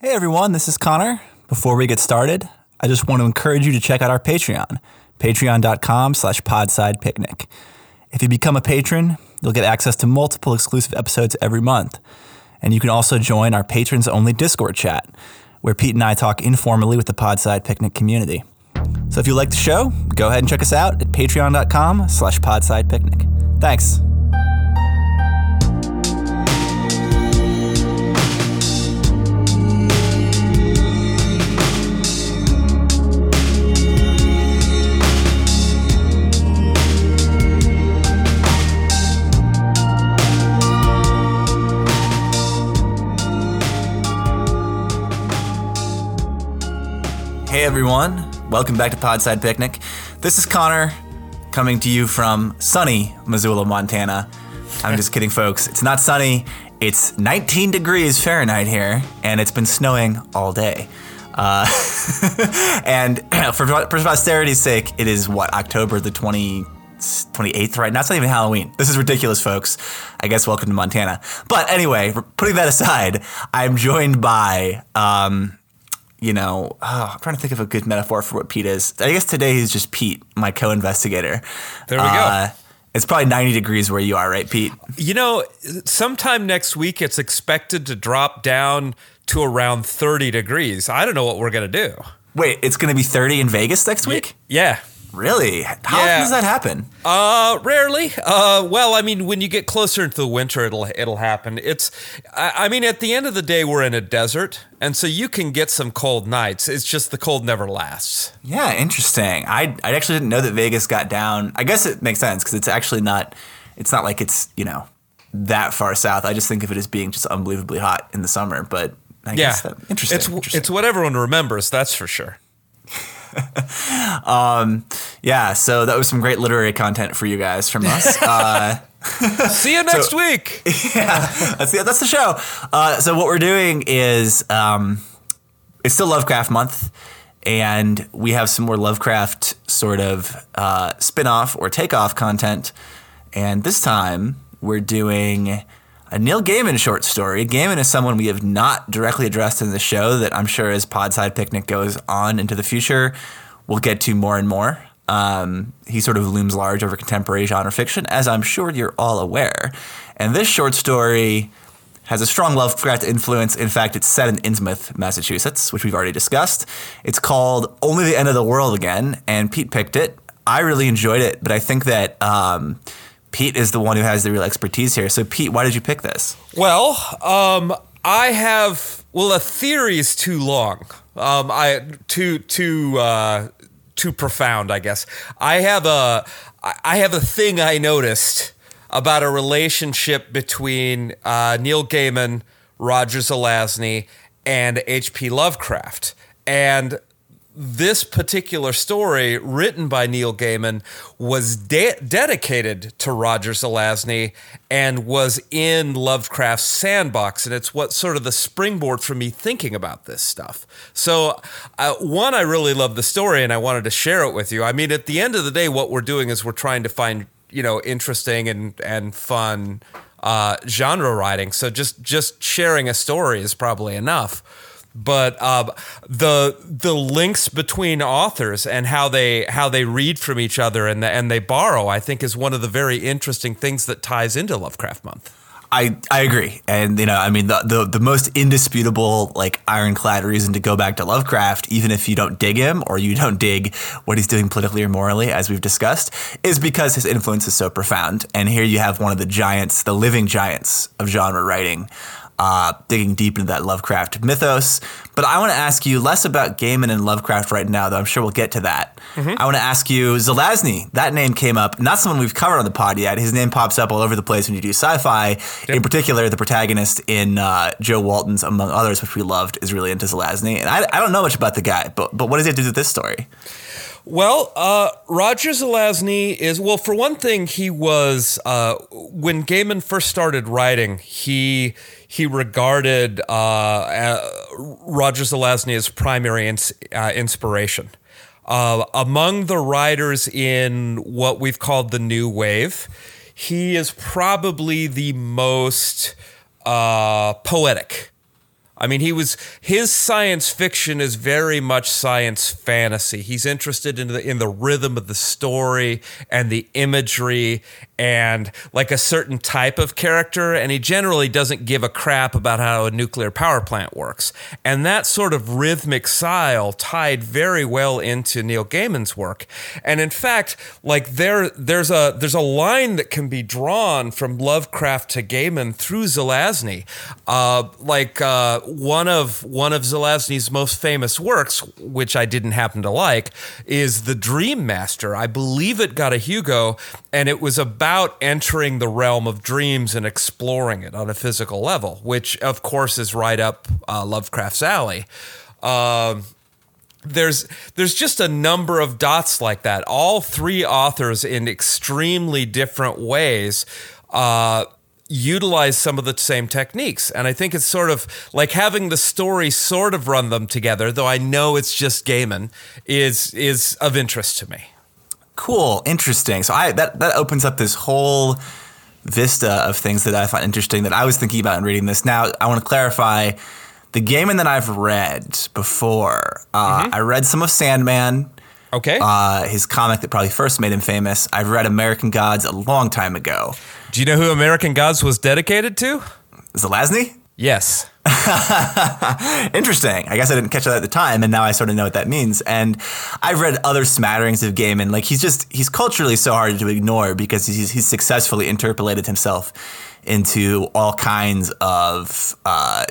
Hey everyone, this is Connor. Before we get started, I just want to encourage you to check out our Patreon, patreon.com/podsidepicnic. If you become a patron, you'll get access to multiple exclusive episodes every month. And you can also join our patrons-only Discord chat, where Pete and I talk informally with the Podside Picnic community. So if you like the show, go ahead and check us out at patreon.com/podsidepicnic. Thanks. Hey everyone, welcome back to Podside Picnic. This is Connor, coming to you from sunny Missoula, Montana. I'm just kidding, folks. It's not sunny, it's 19 degrees Fahrenheit here, and it's been snowing all day. And for posterity's sake, it is, October the 28th right now? It's not even Halloween. This is ridiculous, folks. I guess welcome to Montana. But anyway, putting that aside, I'm joined by... I'm trying to think of a good metaphor for what Pete is. I guess today he's just Pete, my co-investigator. There we go. It's probably 90 degrees where you are, right, Pete? You know, sometime next week it's expected to drop down to around 30 degrees. I don't know what we're going to do. Wait, it's going to be 30 in Vegas next week? Yeah. Really? How often does that happen? Rarely. When you get closer into the winter, it'll happen. At the end of the day, we're in a desert, and so you can get some cold nights. It's just the cold never lasts. Yeah, interesting. I actually didn't know that Vegas got down. I guess it makes sense because it's actually not. It's not like it's that far south. I just think of it as being just unbelievably hot in the summer. But I guess that's interesting. It's what everyone remembers. That's for sure. So that was some great literary content for you guys from us. See you next week. Yeah, that's the show. So what we're doing is it's still Lovecraft month, and we have some more Lovecraft sort of spin-off or takeoff content. And this time we're doing a Neil Gaiman short story. Gaiman is someone we have not directly addressed in the show that I'm sure as Podside Picnic goes on into the future, we'll get to more and more. He sort of looms large over contemporary genre fiction, as I'm sure you're all aware. And this short story has a strong Lovecraft influence. In fact, it's set in Innsmouth, Massachusetts, which we've already discussed. It's called Only the End of the World Again, and Pete picked it. I really enjoyed it, but I think that... Pete is the one who has the real expertise here. So, Pete, why did you pick this? Well, a theory is too long. Too profound, I guess. I have a thing I noticed about a relationship between Neil Gaiman, Roger Zelazny, and H.P. Lovecraft, and this particular story, written by Neil Gaiman, was dedicated to Roger Zelazny and was in Lovecraft's sandbox, and it's what sort of the springboard for me thinking about this stuff. So, I really love the story, and I wanted to share it with you. I mean, at the end of the day, what we're doing is we're trying to find interesting and fun genre writing. So just sharing a story is probably enough. But the links between authors and how they read from each other and they borrow, I think, is one of the very interesting things that ties into Lovecraft Month. I agree, and the most indisputable, ironclad reason to go back to Lovecraft, even if you don't dig him or you don't dig what he's doing politically or morally, as we've discussed, is because his influence is so profound. And here you have one of the giants, the living giants of genre writing. Digging deep into that Lovecraft mythos. But I want to ask you less about Gaiman and Lovecraft right now, though I'm sure we'll get to that. Mm-hmm. I want to ask you, Zelazny, that name came up, not someone we've covered on the pod yet. His name pops up all over the place when you do sci-fi. Yep. In particular, the protagonist in Joe Walton's, among others, which we loved, is really into Zelazny. And I don't know much about the guy, but what does he have to do with this story? Well, Roger Zelazny is, for one thing, he was, when Gaiman first started writing, he regarded Roger Zelazny as primary inspiration. Among the writers in what we've called the New Wave, he is probably the most poetic. I mean, his science fiction is very much science fantasy. He's interested in the rhythm of the story and the imagery and like a certain type of character. And he generally doesn't give a crap about how a nuclear power plant works. And that sort of rhythmic style tied very well into Neil Gaiman's work. And in fact, like there's a line that can be drawn from Lovecraft to Gaiman through Zelazny, one of Zelazny's most famous works, which I didn't happen to like, is The Dream Master. I believe it got a Hugo, and it was about entering the realm of dreams and exploring it on a physical level, which, of course, is right up Lovecraft's alley. There's just a number of dots like that. All three authors in extremely different ways utilize some of the same techniques. And I think it's sort of like having the story sort of run them together, though I know it's just Gaiman, is of interest to me. Cool. Interesting. So that opens up this whole vista of things that I find interesting that I was thinking about in reading this. Now, I want to clarify the Gaiman that I've read before. I read some of Sandman. Okay. His comic that probably first made him famous. I've read American Gods a long time ago. Do you know who American Gods was dedicated to? Zelazny? Yes. Interesting. I guess I didn't catch that at the time, and now I sort of know what that means. And I've read other smatterings of Gaiman. Like, he's culturally so hard to ignore because he's successfully interpolated himself into all kinds of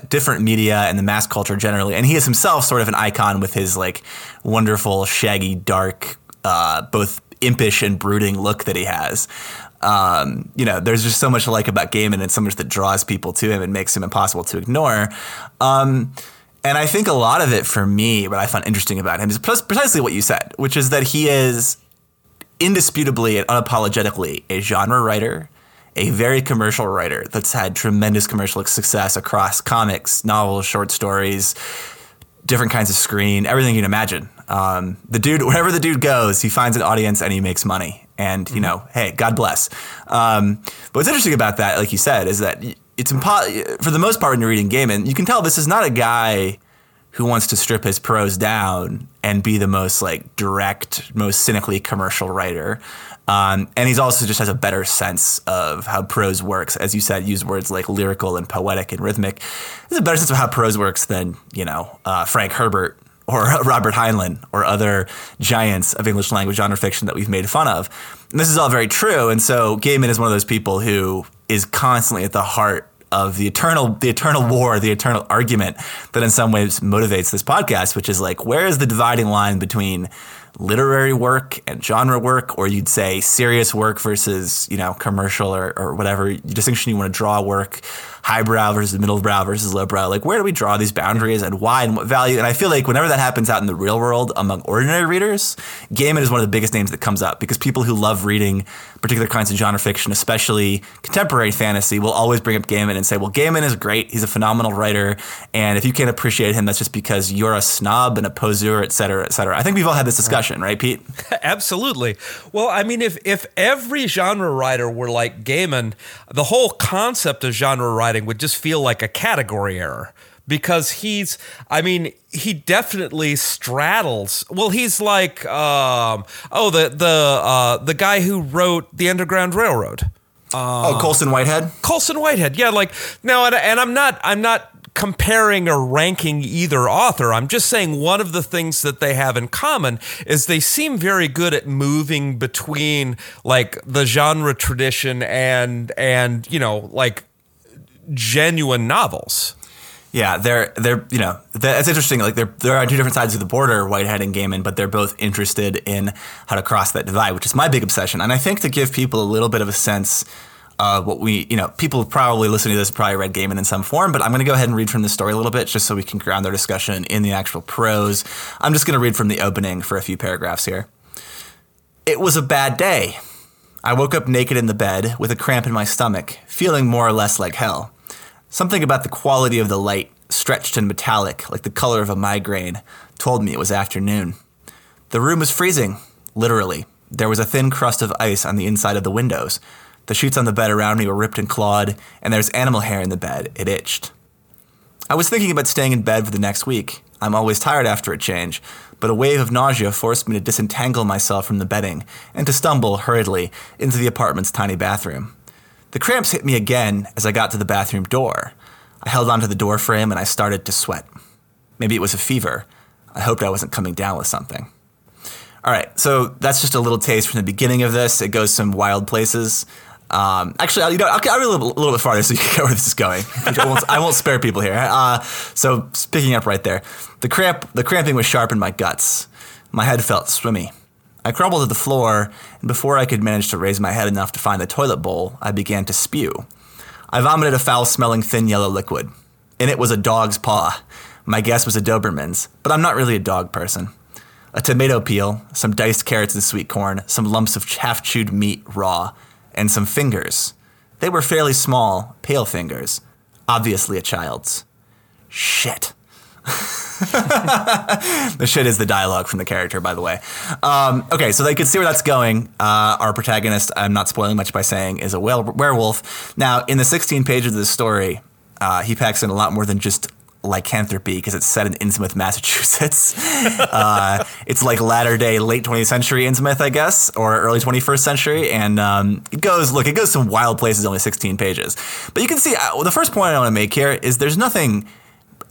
different media and the mass culture generally. And he is himself sort of an icon with his, like, wonderful, shaggy, dark, both impish and brooding look that he has. There's just so much to like about Gaiman and so much that draws people to him and makes him impossible to ignore. And I think a lot of it for me, what I found interesting about him is precisely what you said, which is that he is indisputably and unapologetically a genre writer, a very commercial writer that's had tremendous commercial success across comics, novels, short stories, different kinds of screen, everything you can imagine. Wherever the dude goes, he finds an audience and he makes money. And, you know, hey, God bless. But what's interesting about that, like you said, is that it's for the most part when you're reading Gaiman, you can tell this is not a guy who wants to strip his prose down and be the most, like, direct, most cynically commercial writer. And he's also just has a better sense of how prose works. As you said, use words like lyrical and poetic and rhythmic. There's a better sense of how prose works than, you know, Frank Herbert or Robert Heinlein or other giants of English language genre fiction that we've made fun of. And this is all very true. And so Gaiman is one of those people who is constantly at the heart of the eternal war, the eternal argument that in some ways motivates this podcast, which is like, where is the dividing line between literary work and genre work, or you'd say serious work versus, you know, commercial or whatever distinction you want to draw work, highbrow versus middlebrow versus lowbrow. Like, where do we draw these boundaries and why and what value? And I feel like whenever that happens out in the real world among ordinary readers, Gaiman is one of the biggest names that comes up because people who love reading particular kinds of genre fiction, especially contemporary fantasy, will always bring up Gaiman and say, well, Gaiman is great. He's a phenomenal writer. And if you can't appreciate him, that's just because you're a snob and a poser, et cetera, et cetera. I think we've all had this discussion. Right, Pete? Absolutely. Well, I mean, if every genre writer were like Gaiman, the whole concept of genre writing would just feel like a category error because he definitely straddles. Well, he's like, the guy who wrote The Underground Railroad. Colson Whitehead? Colson Whitehead. Yeah, like now, and I'm not comparing or ranking either author. I'm just saying one of the things that they have in common is they seem very good at moving between like the genre tradition and you know, like genuine novels. Yeah, it's interesting. Like they're on two different sides of the border, Whitehead and Gaiman, but they're both interested in how to cross that divide, which is my big obsession. And I think to give people a little bit of a sense people probably listening to this probably read Gaiman in some form, but I'm going to go ahead and read from the story a little bit just so we can ground our discussion in the actual prose. I'm just going to read from the opening for a few paragraphs here. It was a bad day. I woke up naked in the bed with a cramp in my stomach, feeling more or less like hell. Something about the quality of the light, stretched and metallic, like the color of a migraine, told me it was afternoon. The room was freezing, literally. There was a thin crust of ice on the inside of the windows. The sheets on the bed around me were ripped and clawed, and there was animal hair in the bed. It itched. I was thinking about staying in bed for the next week. I'm always tired after a change, but a wave of nausea forced me to disentangle myself from the bedding and to stumble hurriedly into the apartment's tiny bathroom. The cramps hit me again as I got to the bathroom door. I held onto the door frame and I started to sweat. Maybe it was a fever. I hoped I wasn't coming down with something. All right, so that's just a little taste from the beginning of this. It goes some wild places. I'll read a little bit farther so you can get where this is going. I won't spare people here. So picking up right there. The cramping was sharp in my guts. My head felt swimmy. I crumbled to the floor, and before I could manage to raise my head enough to find the toilet bowl, I began to spew. I vomited a foul-smelling thin yellow liquid. In it was a dog's paw. My guess was a Doberman's, but I'm not really a dog person. A tomato peel, some diced carrots and sweet corn, some lumps of half-chewed meat raw, and some fingers. They were fairly small, pale fingers, obviously a child's. Shit. The shit is the dialogue from the character, by the way. Okay, so they could see where that's going. Our protagonist, I'm not spoiling much by saying, is a werewolf. Now, in the 16 pages of this story, he packs in a lot more than just lycanthropy, because it's set in Innsmouth, Massachusetts. It's like latter-day, late 20th century Innsmouth, I guess, or early 21st century, and it goes some wild places, only 16 pages. But you can see, the first point I want to make here is there's nothing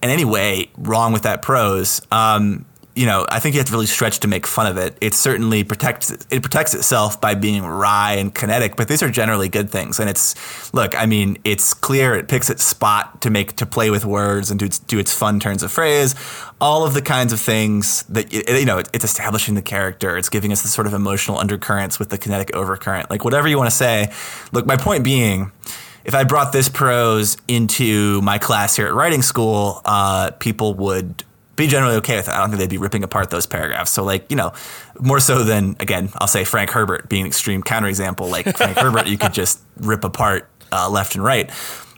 in any way wrong with that prose. I think you have to really stretch to make fun of it. It certainly protects itself by being wry and kinetic, but these are generally good things. And it's clear. It picks its spot to play with words and do its fun turns of phrase. All of the kinds of things that, it's establishing the character. It's giving us the sort of emotional undercurrents with the kinetic overcurrent, like whatever you want to say. Look, my point being, if I brought this prose into my class here at writing school, people would be generally okay with it. I don't think they'd be ripping apart those paragraphs. So more so than, again, I'll say Frank Herbert being an extreme counterexample. Like Frank Herbert, you could just rip apart left and right.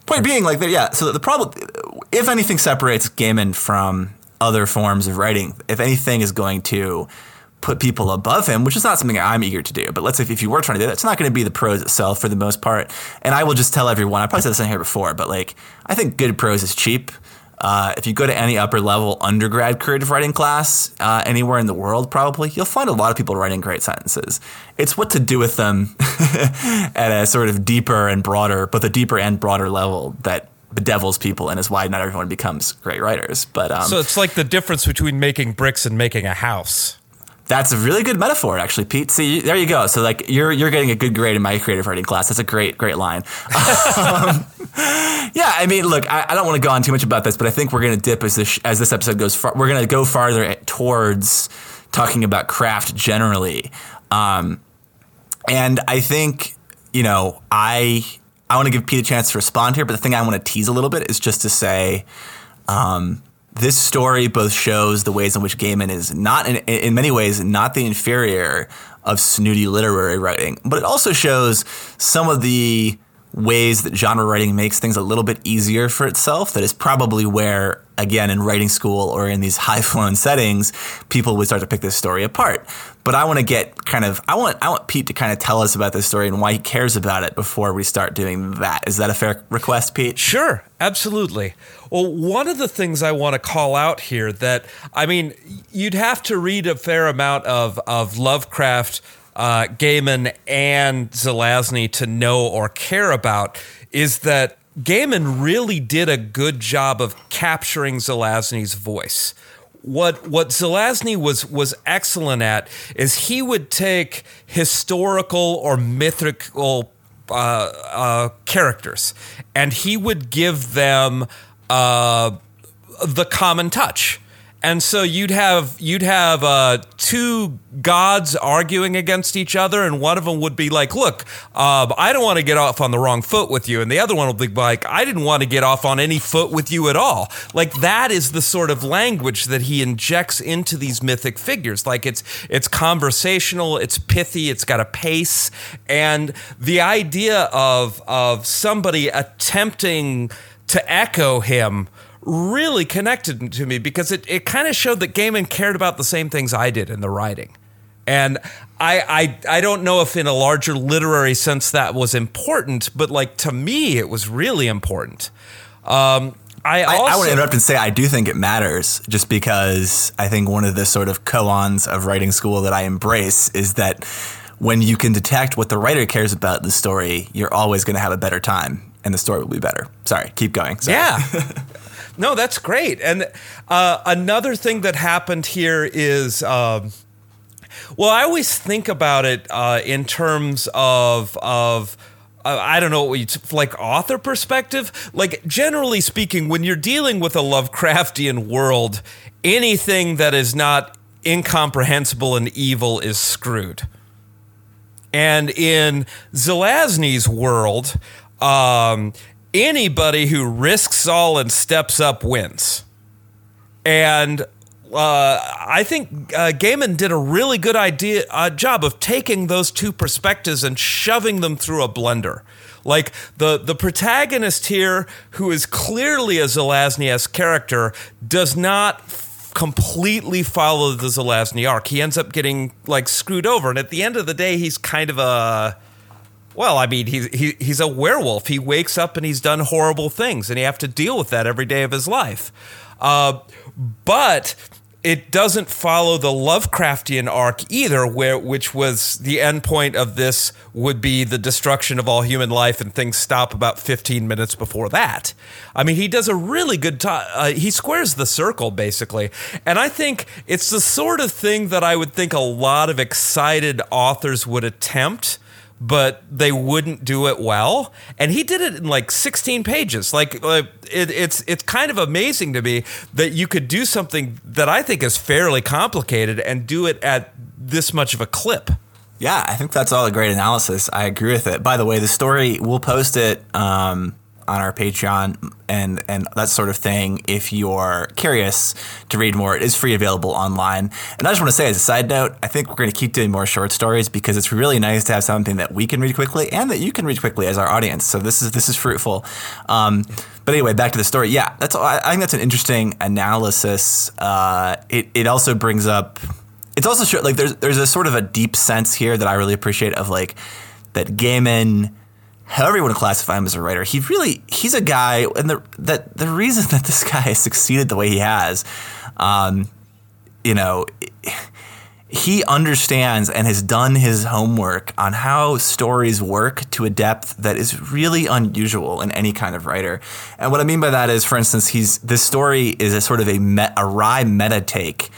Point being, so the problem, if anything separates Gaiman from other forms of writing, if anything is going to put people above him, which is not something I'm eager to do, but let's say if you were trying to do that, it's not going to be the prose itself for the most part. And I will just tell everyone, I probably said this on here before, but I think good prose is cheap. If you go to any upper level undergrad creative writing class anywhere in the world, probably, you'll find a lot of people writing great sentences. It's what to do with them at a sort of deeper and broader level that bedevils people and is why not everyone becomes great writers. But so it's like the difference between making bricks and making a house. That's a really good metaphor, actually, Pete. See, there you go. So, you're getting a good grade in my creative writing class. That's a great line. I don't want to go on too much about this, but I think we're going to dip as this episode goes. We're going to go farther towards talking about craft generally, and I think I want to give Pete a chance to respond here. But the thing I want to tease a little bit is just to say, this story both shows the ways in which Gaiman is in many ways, not the inferior of snooty literary writing, but it also shows some of the ways that genre writing makes things a little bit easier for itself. That is probably where, again, in writing school or in these high-flown settings, people would start to pick this story apart. But I want to I want Pete to kind of tell us about this story and why he cares about it before we start doing that. Is that a fair request, Pete? Sure, absolutely. Well, one of the things I want to call out here that, you'd have to read a fair amount of Lovecraft, Gaiman, and Zelazny to know or care about is that Gaiman really did a good job of capturing Zelazny's voice. What Zelazny was excellent at is he would take historical or mythical characters, and he would give them the common touch. And so you'd have two gods arguing against each other, and one of them would be like, "Look, I don't want to get off on the wrong foot with you," and the other one would be like, "I didn't want to get off on any foot with you at all." Like that is the sort of language that he injects into these mythic figures. Like it's conversational, it's pithy, it's got a pace, and the idea of somebody attempting to echo him really connected to me because it kind of showed that Gaiman cared about the same things I did in the writing. And I don't know if in a larger literary sense that was important, but to me, it was really important. I want to interrupt and say I do think it matters, just because I think one of the sort of koans of writing school that I embrace is that when you can detect what the writer cares about in the story, you're always going to have a better time and the story will be better. Sorry, keep going. Sorry. Yeah. No, that's great. And another thing that happened here is, well, I always think about it in terms of I don't know, like author perspective. Like, generally speaking, when you're dealing with a Lovecraftian world, anything that is not incomprehensible and evil is screwed. And in Zelazny's world, anybody who risks all and steps up wins. And I think Gaiman did a really good job of taking those two perspectives and shoving them through a blender. Like, the protagonist here, who is clearly a Zelazny-esque character, does not completely follow the Zelazny arc. He ends up getting, like, screwed over. And at the end of the day, he's kind of a... Well, I mean, he's a werewolf. He wakes up and he's done horrible things, and he has to deal with that every day of his life. But it doesn't follow the Lovecraftian arc either, which was the end point of this would be the destruction of all human life, and things stop about 15 minutes before that. I mean, he does a really good he squares the circle, basically. And I think it's the sort of thing that I would think a lot of excited authors would attempt, but they wouldn't do it well. And he did it in like 16 pages. Like, it's kind of amazing to me that you could do something that I think is fairly complicated and do it at this much of a clip. Yeah, I think that's all a great analysis. I agree with it. By the way, the story, we'll post it on our Patreon and that sort of thing. If you're curious to read more, it is free, available online. And I just want to say, as a side note, I think we're going to keep doing more short stories, because it's really nice to have something that we can read quickly and that you can read quickly as our audience. So this is fruitful. But anyway, back to the story. Yeah, that's all. I think that's an interesting analysis. It also brings up, it's also short, like there's a sort of a deep sense here that I really appreciate of, like, that Gaiman, however you want to classify him as a writer, he's a guy, and the reason that this guy has succeeded the way he has, he understands and has done his homework on how stories work to a depth that is really unusual in any kind of writer. And what I mean by that is, for instance, this story is a sort of a wry meta take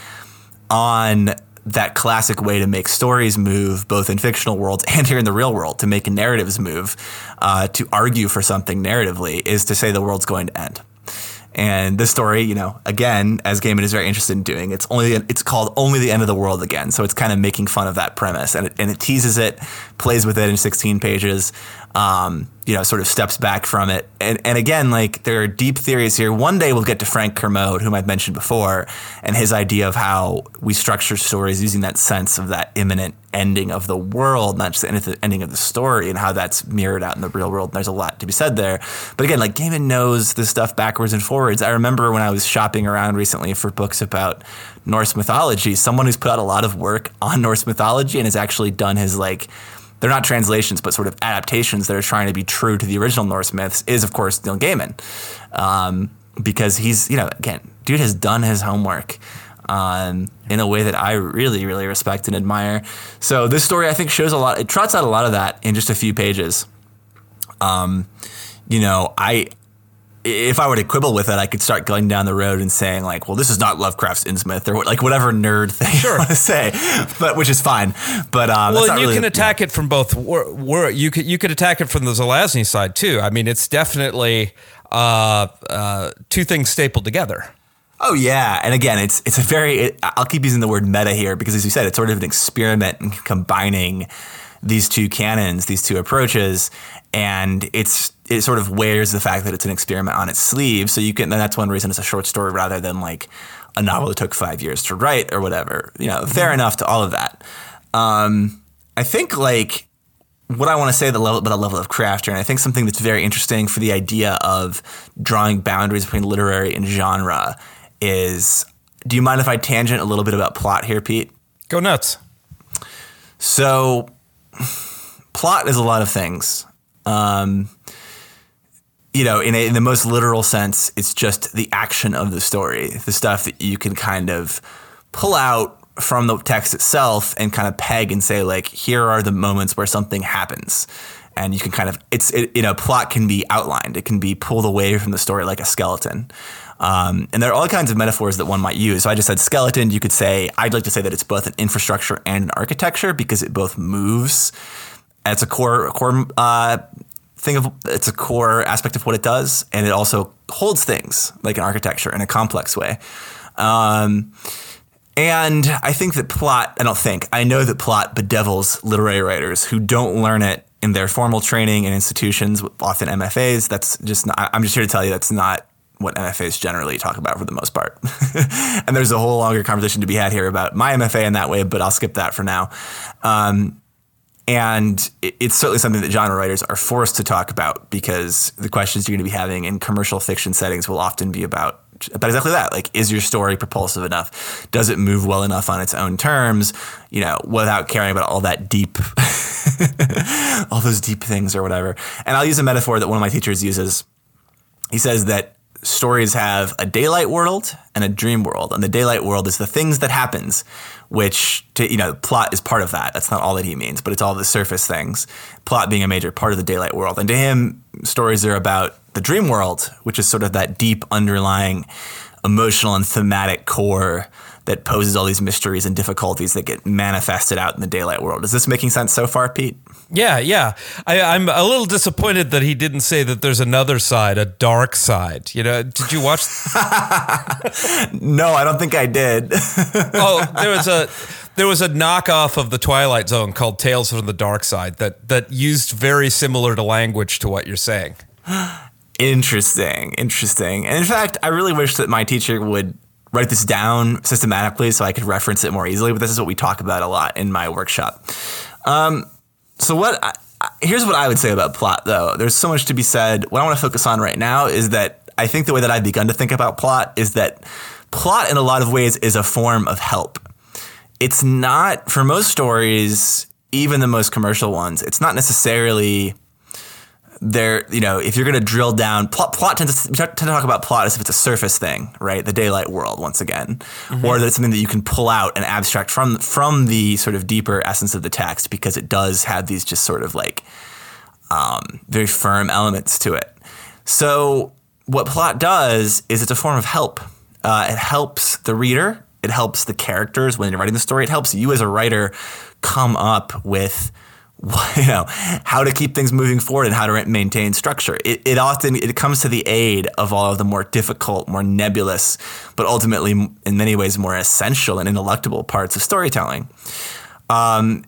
on that classic way to make stories move, both in fictional worlds and here in the real world, to make narratives move, to argue for something narratively, is to say the world's going to end. And this story, again, as Gaiman is very interested in doing, it's called Only the End of the World Again. So it's kind of making fun of that premise, and it teases it, plays with it in 16 pages, sort of steps back from it. And again, like, there are deep theories here. One day we'll get to Frank Kermode, whom I've mentioned before, and his idea of how we structure stories using that sense of that imminent ending of the world, not just the ending of the story, and how that's mirrored out in the real world. And there's a lot to be said there. But again, like, Gaiman knows this stuff backwards and forwards. I remember when I was shopping around recently for books about Norse mythology, someone who's put out a lot of work on Norse mythology and has actually done his, like, they're not translations, but sort of adaptations that are trying to be true to the original Norse myths, is, of course, Neil Gaiman. Because he's, dude has done his homework in a way that I really, really respect and admire. So this story, I think, shows a lot. It trots out a lot of that in just a few pages. If I were to quibble with it, I could start going down the road and saying, like, well, this is not Lovecraft's Innsmouth, or like whatever nerd thing you want to say, but which is fine. But well, that's not, you really can attack it from both. You could attack it from the Zelazny side too. I mean, it's definitely two things stapled together. Oh yeah, and again, it's a very. I'll keep using the word meta here, because, as you said, it's sort of an experiment in combining these two canons, these two approaches, and it sort of wears the fact that it's an experiment on its sleeve. So that's one reason it's a short story rather than like a novel that took 5 years to write or whatever, fair enough to all of that. I think, like, what I want to say about a level of craft here, and I think something that's very interesting for the idea of drawing boundaries between literary and genre is, do you mind if I tangent a little bit about plot here, Pete? Go nuts. So plot is a lot of things. you know, in the most literal sense, it's just the action of the story, the stuff that you can kind of pull out from the text itself and kind of peg and say, like, here are the moments where something happens. And you can kind of, plot can be outlined. It can be pulled away from the story like a skeleton. And there are all kinds of metaphors that one might use. So I just said skeleton. You could say, I'd like to say that it's both an infrastructure and an architecture because it both moves. It's a core aspect of what it does. And it also holds things like an architecture in a complex way. And I know that plot bedevils literary writers who don't learn it in their formal training and institutions, often MFAs. I'm just here to tell you that's not what MFAs generally talk about for the most part. And there's a whole longer conversation to be had here about my MFA in that way, but I'll skip that for now. And it's certainly something that genre writers are forced to talk about because the questions you're going to be having in commercial fiction settings will often be about exactly that. Like, is your story propulsive enough? Does it move well enough on its own terms, you know, without caring about all that deep, all those deep things or whatever. And I'll use a metaphor that one of my teachers uses. He says that stories have a daylight world and a dream world. And the daylight world is the things that happens, which, plot is part of that. That's not all that he means, but it's all the surface things, plot being a major part of the daylight world. And to him, stories are about the dream world, which is sort of that deep underlying emotional and thematic core that poses all these mysteries and difficulties that get manifested out in the daylight world. Is this making sense so far, Pete? Yeah. I'm a little disappointed that he didn't say that there's another side, a dark side. Did you watch? No, I don't think I did. There was a knockoff of The Twilight Zone called Tales from the Dark Side that used very similar to language to what you're saying. Interesting. And in fact, I really wish that my teacher would write this down systematically so I could reference it more easily, but this is what we talk about a lot in my workshop. Here's what I would say about plot, though. There's so much to be said. What I want to focus on right now is that I think the way that I've begun to think about plot is that plot in a lot of ways is a form of help. It's not, for most stories, even the most commercial ones, it's not necessarily if you're going to drill down, we tend to talk about plot as if it's a surface thing, right? The daylight world, once again, or that it's something that you can pull out and abstract from the sort of deeper essence of the text, because it does have these just sort of like very firm elements to it. So what plot does is it's a form of help. It helps the reader. It helps the characters when you're writing the story. It helps you as a writer come up with how to keep things moving forward and how to maintain structure. It often comes to the aid of all of the more difficult, more nebulous, but ultimately in many ways more essential and ineluctable parts of storytelling. And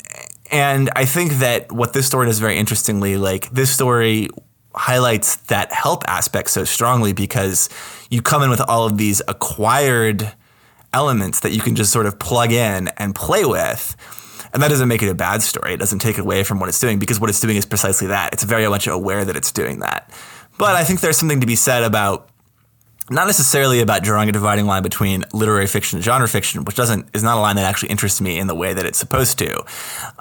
I think that what this story does very interestingly, like this story highlights that help aspect so strongly because you come in with all of these acquired elements that you can just sort of plug in and play with. And that doesn't make it a bad story. It doesn't take away from what it's doing because what it's doing is precisely that. It's very much aware that it's doing that. But I think there's something to be said about, not necessarily about drawing a dividing line between literary fiction and genre fiction, which is not a line that actually interests me in the way that it's supposed to.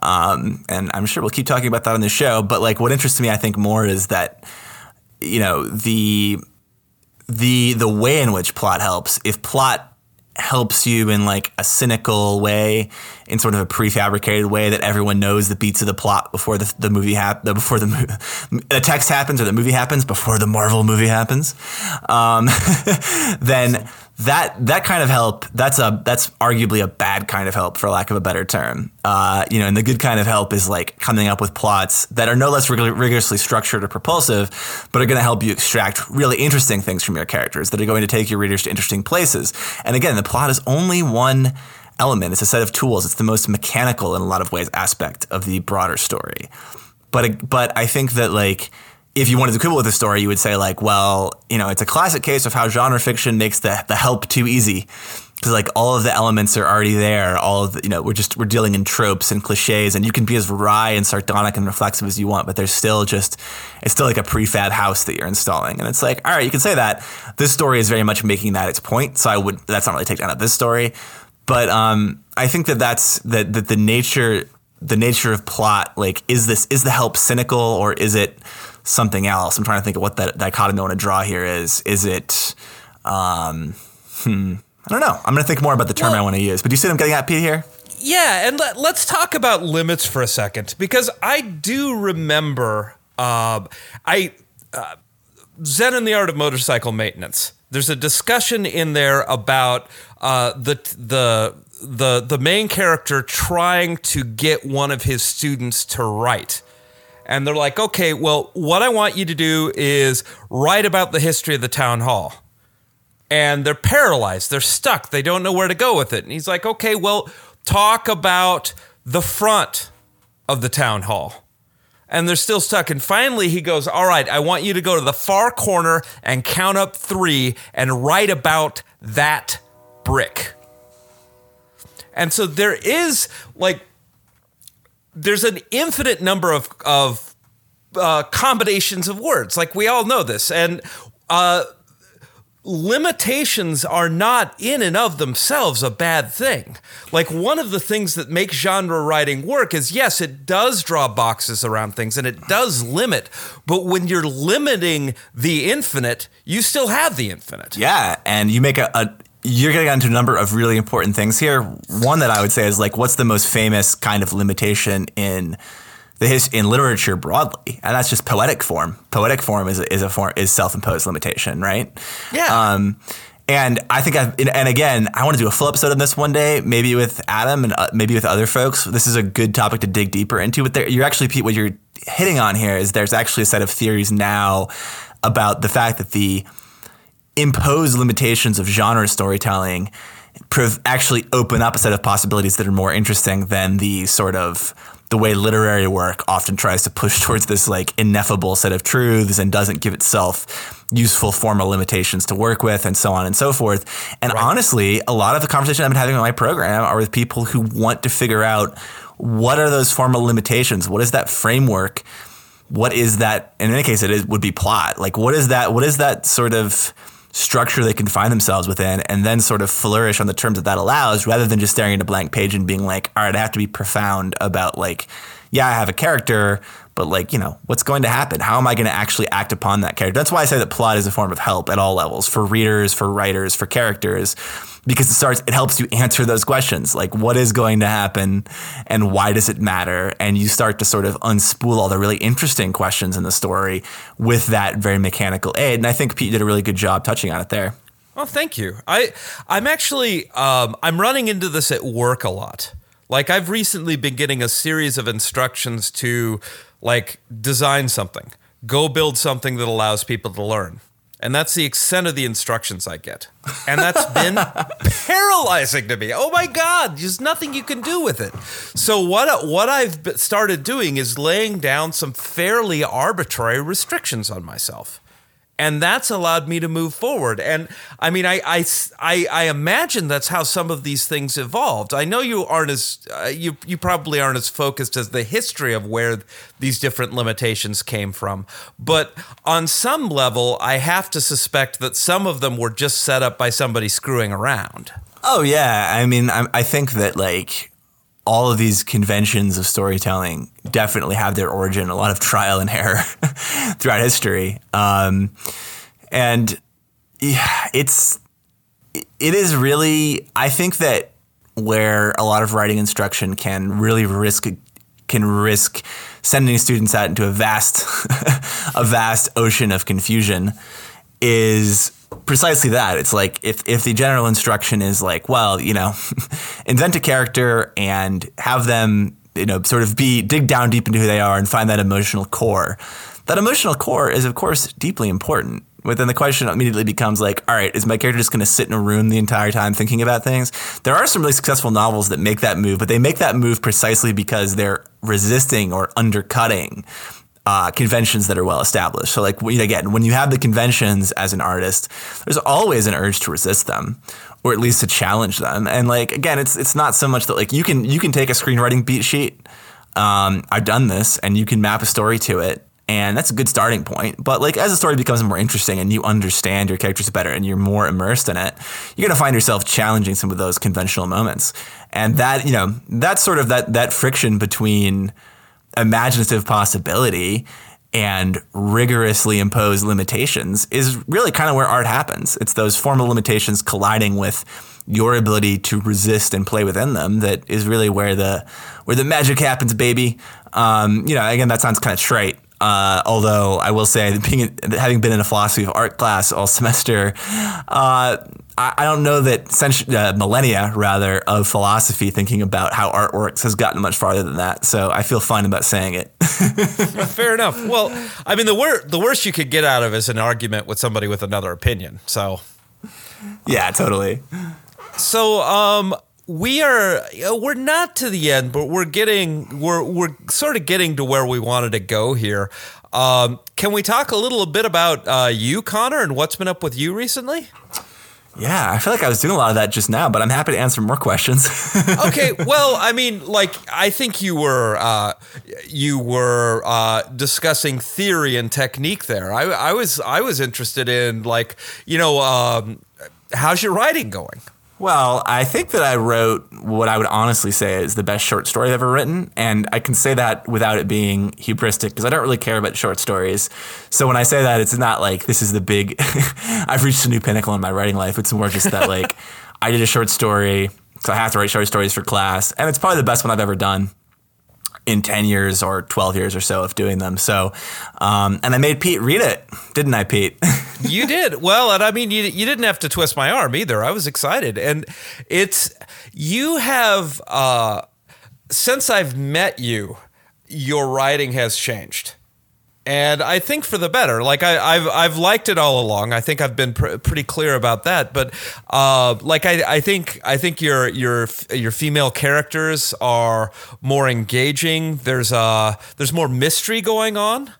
And I'm sure we'll keep talking about that on the show. But like what interests me, I think, more is that, the way in which plot helps, if plot helps you in like a cynical way, in sort of a prefabricated way that everyone knows the beats of the plot before the movie happens, before the text happens or the movie happens, before the Marvel movie happens, then that kind of help, that's arguably a bad kind of help, for lack of a better term. And the good kind of help is like coming up with plots that are no less rigorously structured or propulsive, but are going to help you extract really interesting things from your characters that are going to take your readers to interesting places. And again, the plot is only one element. It's a set of tools. It's the most mechanical in a lot of ways aspect of the broader story. But I think that like, if you wanted to quibble with the story, you would say like, well, it's a classic case of how genre fiction makes the help too easy. Because like all of the elements are already there. All of the, we're dealing in tropes and cliches, and you can be as wry and sardonic and reflexive as you want, but it's still like a prefab house that you're installing. And it's like, all right, you can say that. This story is very much making that its point. So that's not really a takedown of this story. But I think that the nature of plot, like, is the help cynical or is it something else. I'm trying to think of what that dichotomy I want to draw here is. Is it, I don't know. I'm going to think more about the term I want to use. But do you see what I'm getting at, Pete, here? Yeah, and let's talk about limits for a second, because I do remember Zen and the Art of Motorcycle Maintenance. There's a discussion in there about the main character trying to get one of his students to write. And they're like, okay, well, what I want you to do is write about the history of the town hall. And they're paralyzed. They're stuck. They don't know where to go with it. And he's like, okay, well, talk about the front of the town hall. And they're still stuck. And finally he goes, all right, I want you to go to the far corner and count up 3 and write about that brick. And so there is, like, there's an infinite number of combinations of words. Like, we all know this. And limitations are not in and of themselves a bad thing. Like, one of the things that makes genre writing work is, yes, it does draw boxes around things and it does limit, but when you're limiting the infinite, you still have the infinite. Yeah, and you make you're getting onto a number of really important things here. One that I would say is, like, what's the most famous kind of limitation in literature broadly, and that's just poetic form. Poetic form is self-imposed limitation, right? Yeah. And I think again, I want to do a full episode on this one day, maybe with Adam and maybe with other folks. This is a good topic to dig deeper into. But you're actually, Pete, what you're hitting on here is there's actually a set of theories now about the fact that the imposed limitations of genre storytelling actually open up a set of possibilities that are more interesting than the way literary work often tries to push towards this, like, ineffable set of truths and doesn't give itself useful formal limitations to work with, and so on and so forth. And honestly, a lot of the conversation I've been having on my program are with people who want to figure out, what are those formal limitations? What is that framework? What is that? In any case, would be plot. Like, what is that sort of structure they can find themselves within, and then sort of flourish on the terms that allows, rather than just staring at a blank page and being like, all right, I have to be profound about, like, yeah, I have a character, but, like, you know, what's going to happen? How am I going to actually act upon that character? That's why I say that plot is a form of help at all levels, for readers, for writers, for characters, because it helps you answer those questions. Like, what is going to happen and why does it matter? And you start to sort of unspool all the really interesting questions in the story with that very mechanical aid. And I think Pete did a really good job touching on it there. Oh, thank you. I'm actually, I'm running into this at work a lot. Like, I've recently been getting a series of instructions to, like, design something, go build something that allows people to learn. And that's the extent of the instructions I get. And that's been paralyzing to me. Oh my God, there's nothing you can do with it. So what I've started doing is laying down some fairly arbitrary restrictions on myself. And that's allowed me to move forward. And I mean, I imagine that's how some of these things evolved. I know you aren't as you probably aren't as focused as the history of where these different limitations came from. But on some level, I have to suspect that some of them were just set up by somebody screwing around. Oh, yeah. I mean, I think that, like, all of these conventions of storytelling definitely have their origin, a lot of trial and error throughout history. And yeah, it is really, I think that where a lot of writing instruction can really risk sending students out into a vast ocean of confusion is precisely that. It's like, if the general instruction is like, well, you know, invent a character and have them, you know, sort of dig down deep into who they are and find that emotional core. That emotional core is, of course, deeply important. But then the question immediately becomes, like, all right, is my character just going to sit in a room the entire time thinking about things? There are some really successful novels that make that move, but they make that move precisely because they're resisting or undercutting conventions that are well established. So, like, again, when you have the conventions as an artist, there's always an urge to resist them, or at least to challenge them. And, like, again, it's not so much that, like, you can take a screenwriting beat sheet. I've done this, and you can map a story to it, and that's a good starting point. But, like, as the story becomes more interesting and you understand your characters better and you're more immersed in it, you're going to find yourself challenging some of those conventional moments. And that, you know, that's sort of that friction between imaginative possibility and rigorously impose limitations is really kind of where art happens. It's those formal limitations colliding with your ability to resist and play within them that is really where the magic happens, baby. Again, that sounds kind of trite. Although I will say that having been in a philosophy of art class all semester, I don't know that millennia of philosophy thinking about how art works has gotten much farther than that. So I feel fine about saying it. Fair enough. Well, I mean, the worst you could get out of is an argument with somebody with another opinion. So yeah, totally. So, we're not to the end, but we're sort of getting to where we wanted to go here. Can we talk a little bit about you, Connor, and what's been up with you recently? Yeah, I feel like I was doing a lot of that just now, but I'm happy to answer more questions. Okay, well, I mean, like, I think you were discussing theory and technique there. I was interested in, like, how's your writing going? Well, I think that I wrote what I would honestly say is the best short story I've ever written. And I can say that without it being hubristic because I don't really care about short stories. So when I say that, it's not like this is the big, I've reached a new pinnacle in my writing life. It's more just that like I did a short story, so I have to write short stories for class. And it's probably the best one I've ever done in 10 years or 12 years or so of doing them. So, and I made Pete read it, didn't I, Pete? You did. Well, and I mean, you didn't have to twist my arm either. I was excited. And since I've met you, your writing has changed. And I think for the better. Like I've liked it all along. I think I've been pretty clear about that. But I think your female characters are more engaging. There's more mystery going on.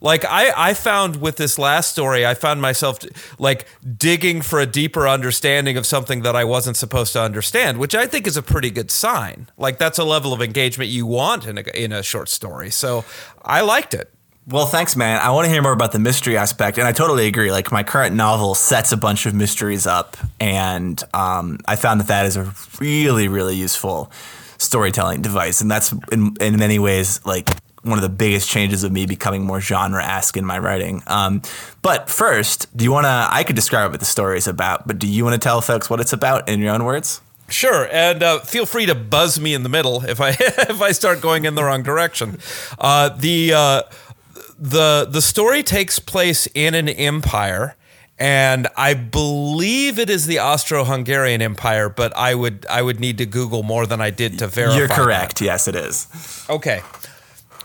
Like I found with this last story, I found myself like digging for a deeper understanding of something that I wasn't supposed to understand, which I think is a pretty good sign. Like that's a level of engagement you want in a short story. So I liked it. Well, thanks, man. I want to hear more about the mystery aspect, and I totally agree. Like, my current novel sets a bunch of mysteries up, and I found that is a really, really useful storytelling device, and that's in many ways like one of the biggest changes of me becoming more genre-esque in my writing. But first, I could describe what the story is about, but do you want to tell folks what it's about in your own words? Sure, and feel free to buzz me in the middle if I start going in the wrong direction. The story takes place in an empire, and I believe it is the Austro-Hungarian Empire, but I would need to Google more than I did to verify. You're correct. That. Yes, it is. Okay.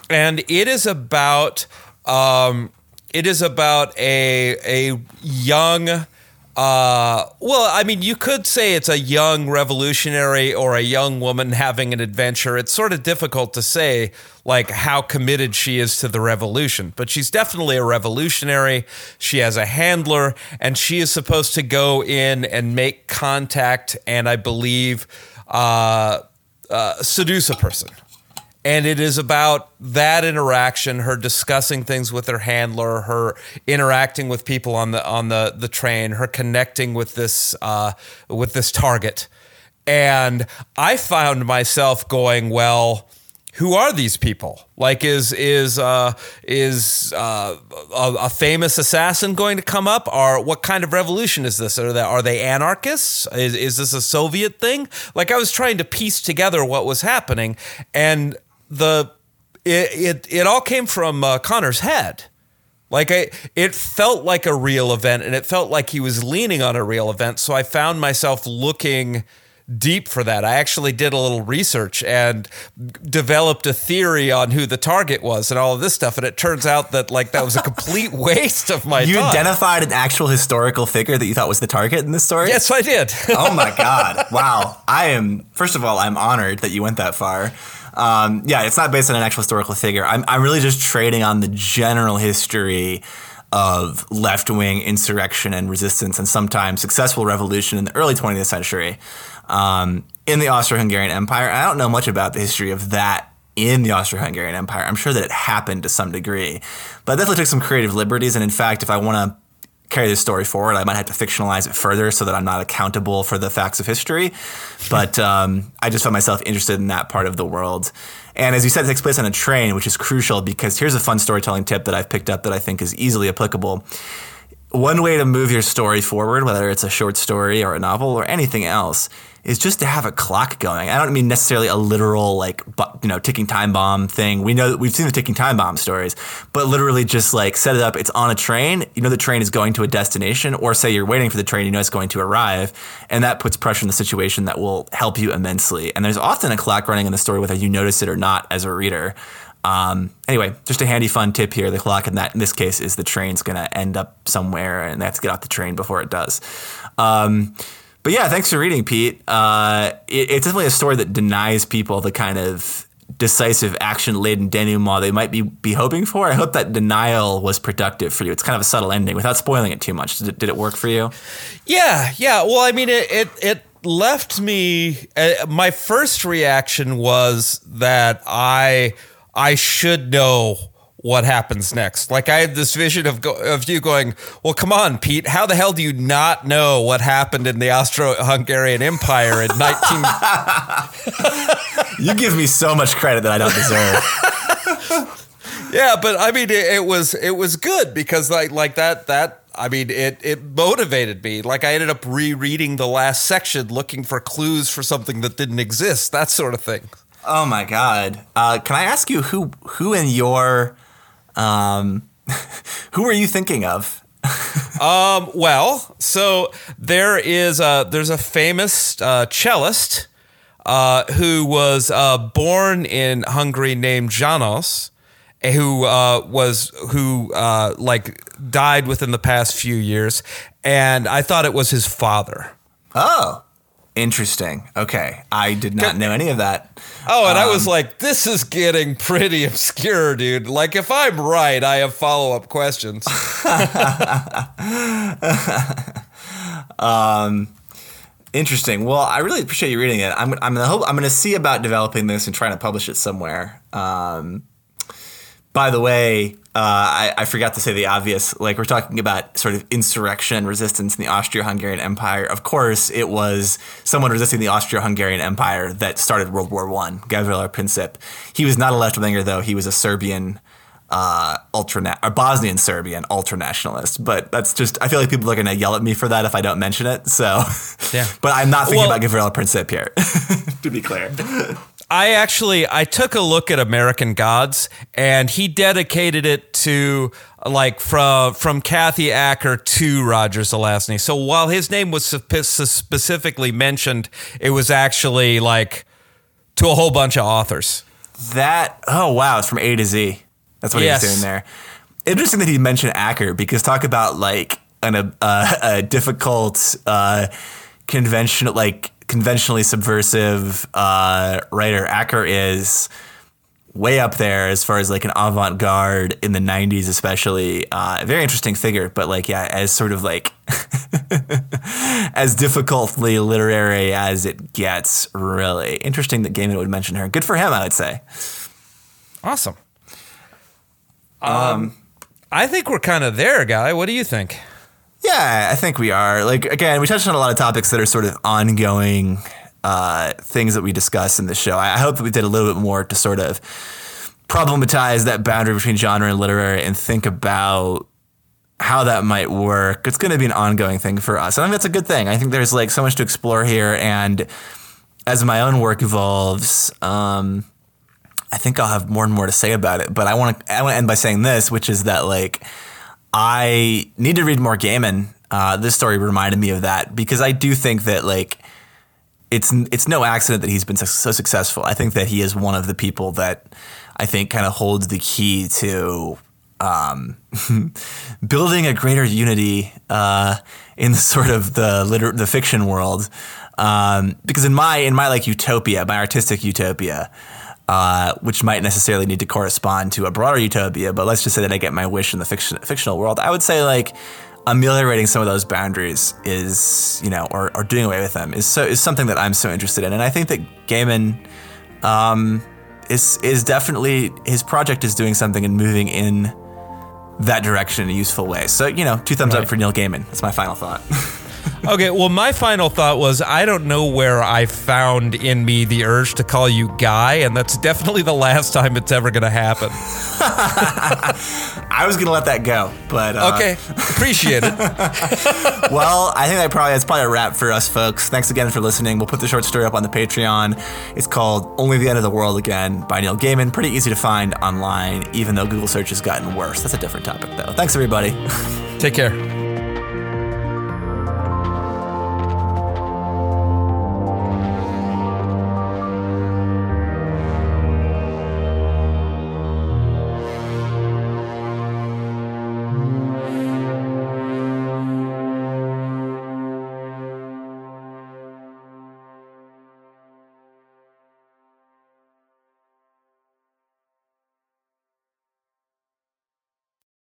And it is about a young you could say it's a young revolutionary or a young woman having an adventure. It's sort of difficult to say, like, how committed she is to the revolution, but she's definitely a revolutionary. She has a handler, and she is supposed to go in and make contact and, I believe, seduce a person. And it is about that interaction, her discussing things with her handler, her interacting with people on the train, her connecting with this target. And I found myself going, well, who are these people? Like, is a famous assassin going to come up? Or what kind of revolution is this? Are they anarchists? Is this a Soviet thing? Like, I was trying to piece together what was happening, and it all came from Connor's head. Like it felt like a real event, and it felt like he was leaning on a real event. So I found myself looking deep for that. I actually did a little research and developed a theory on who the target was and all of this stuff. And it turns out that like that was a complete waste of my time. You identified an actual historical figure that you thought was the target in this story? Yes, I did. Oh my God. Wow. First of all, I'm honored that you went that far. It's not based on an actual historical figure. I'm really just trading on the general history of left-wing insurrection and resistance and sometimes successful revolution in the early 20th century in the Austro-Hungarian Empire. I don't know much about the history of that in the Austro-Hungarian Empire. I'm sure that it happened to some degree, but I definitely took some creative liberties. And in fact, if I want to carry this story forward, I might have to fictionalize it further so that I'm not accountable for the facts of history. But I just found myself interested in that part of the world. And as you said, it takes place on a train, which is crucial because here's a fun storytelling tip that I've picked up that I think is easily applicable. One way to move your story forward, whether it's a short story or a novel or anything else, is just to have a clock going. I don't mean necessarily a literal, like, you know, ticking time bomb thing. We know that we've seen the ticking time bomb stories, but literally just like set it up. It's on a train. You know, the train is going to a destination, or say you're waiting for the train, you know, it's going to arrive. And that puts pressure on the situation that will help you immensely. And there's often a clock running in the story, whether you notice it or not as a reader. Anyway, just a handy, fun tip here. The clock in this case is the train's going to end up somewhere and they have to get off the train before it does. But yeah, thanks for reading, Pete. It's definitely a story that denies people the kind of decisive action-laden denouement they might be hoping for. I hope that denial was productive for you. It's kind of a subtle ending without spoiling it too much. Did it work for you? Yeah. Well, I mean, it left me, my first reaction was that I should know what happens next. Like, I had this vision of you going, well, come on, Pete, how the hell do you not know what happened in the Austro-Hungarian Empire in 19... You give me so much credit that I don't deserve. Yeah, but I mean, it was good because like that. I mean, it motivated me. Like, I ended up rereading the last section, looking for clues for something that didn't exist, that sort of thing. Oh my God! Can I ask you who in your who are you thinking of? Well, so there's a famous cellist who was born in Hungary named Janos, who died within the past few years, and I thought it was his father. Oh. Interesting. Okay. I did not know any of that. Oh, and I was like, this is getting pretty obscure, dude. Like, if I'm right, I have follow-up questions. Interesting. Well, I really appreciate you reading it. I'm going to see about developing this and trying to publish it somewhere. By the way, I forgot to say the obvious. Like, we're talking about sort of insurrection, resistance in the Austro-Hungarian Empire. Of course, it was someone resisting the Austro-Hungarian Empire that started World War I, Gavrilo Princip. He was not a left-winger, though. He was a Serbian, Bosnian-Serbian ultranationalist. But that's just, I feel like people are going to yell at me for that if I don't mention it. So, yeah. But I'm not thinking about Gavrilo Princip here, to be clear. I took a look at American Gods, and he dedicated it to, like, from Kathy Acker to Roger Zelazny. So while his name was specifically mentioned, it was actually, like, to a whole bunch of authors. It's from A to Z. That's what he was doing there. Interesting that he mentioned Acker, because talk about, like, a difficult, conventionally subversive writer. Acker is way up there as far as like an avant-garde in the 90s, especially. A very interesting figure, but like, yeah, as sort of like as difficultly literary as it gets, really. Interesting that Gaiman would mention her. Good for him, I would say. Awesome. I think we're kind of there, Guy. What do you think? Yeah, I think we are. Like, again, we touched on a lot of topics that are sort of ongoing things that we discuss in the show. I hope that we did a little bit more to sort of problematize that boundary between genre and literary and think about how that might work. It's going to be an ongoing thing for us. And I think that's a good thing. I think there's like so much to explore here. And as my own work evolves, I think I'll have more and more to say about it. But I want to end by saying this, which is that, like, I need to read more Gaiman. This story reminded me of that, because I do think that, like, it's no accident that he's been so successful. I think that he is one of the people that I think kind of holds the key to building a greater unity in sort of the fiction world. Because in my like utopia, my artistic utopia, which might necessarily need to correspond to a broader utopia, but let's just say that I get my wish in the fictional world, I would say, like, ameliorating some of those boundaries is, you know, or doing away with them is something that I'm so interested in. And I think that Gaiman is definitely, his project is doing something and moving in that direction in a useful way. So, you know, 2 thumbs up for Neil Gaiman. That's my final thought. Okay, well, my final thought was, I don't know where I found in me the urge to call you Guy, and that's definitely the last time it's ever going to happen. I was going to let that go, but... okay, appreciate it. Well, I think that's probably a wrap for us, folks. Thanks again for listening. We'll put the short story up on the Patreon. It's called Only the End of the World Again by Neil Gaiman. Pretty easy to find online, even though Google search has gotten worse. That's a different topic, though. Thanks, everybody. Take care.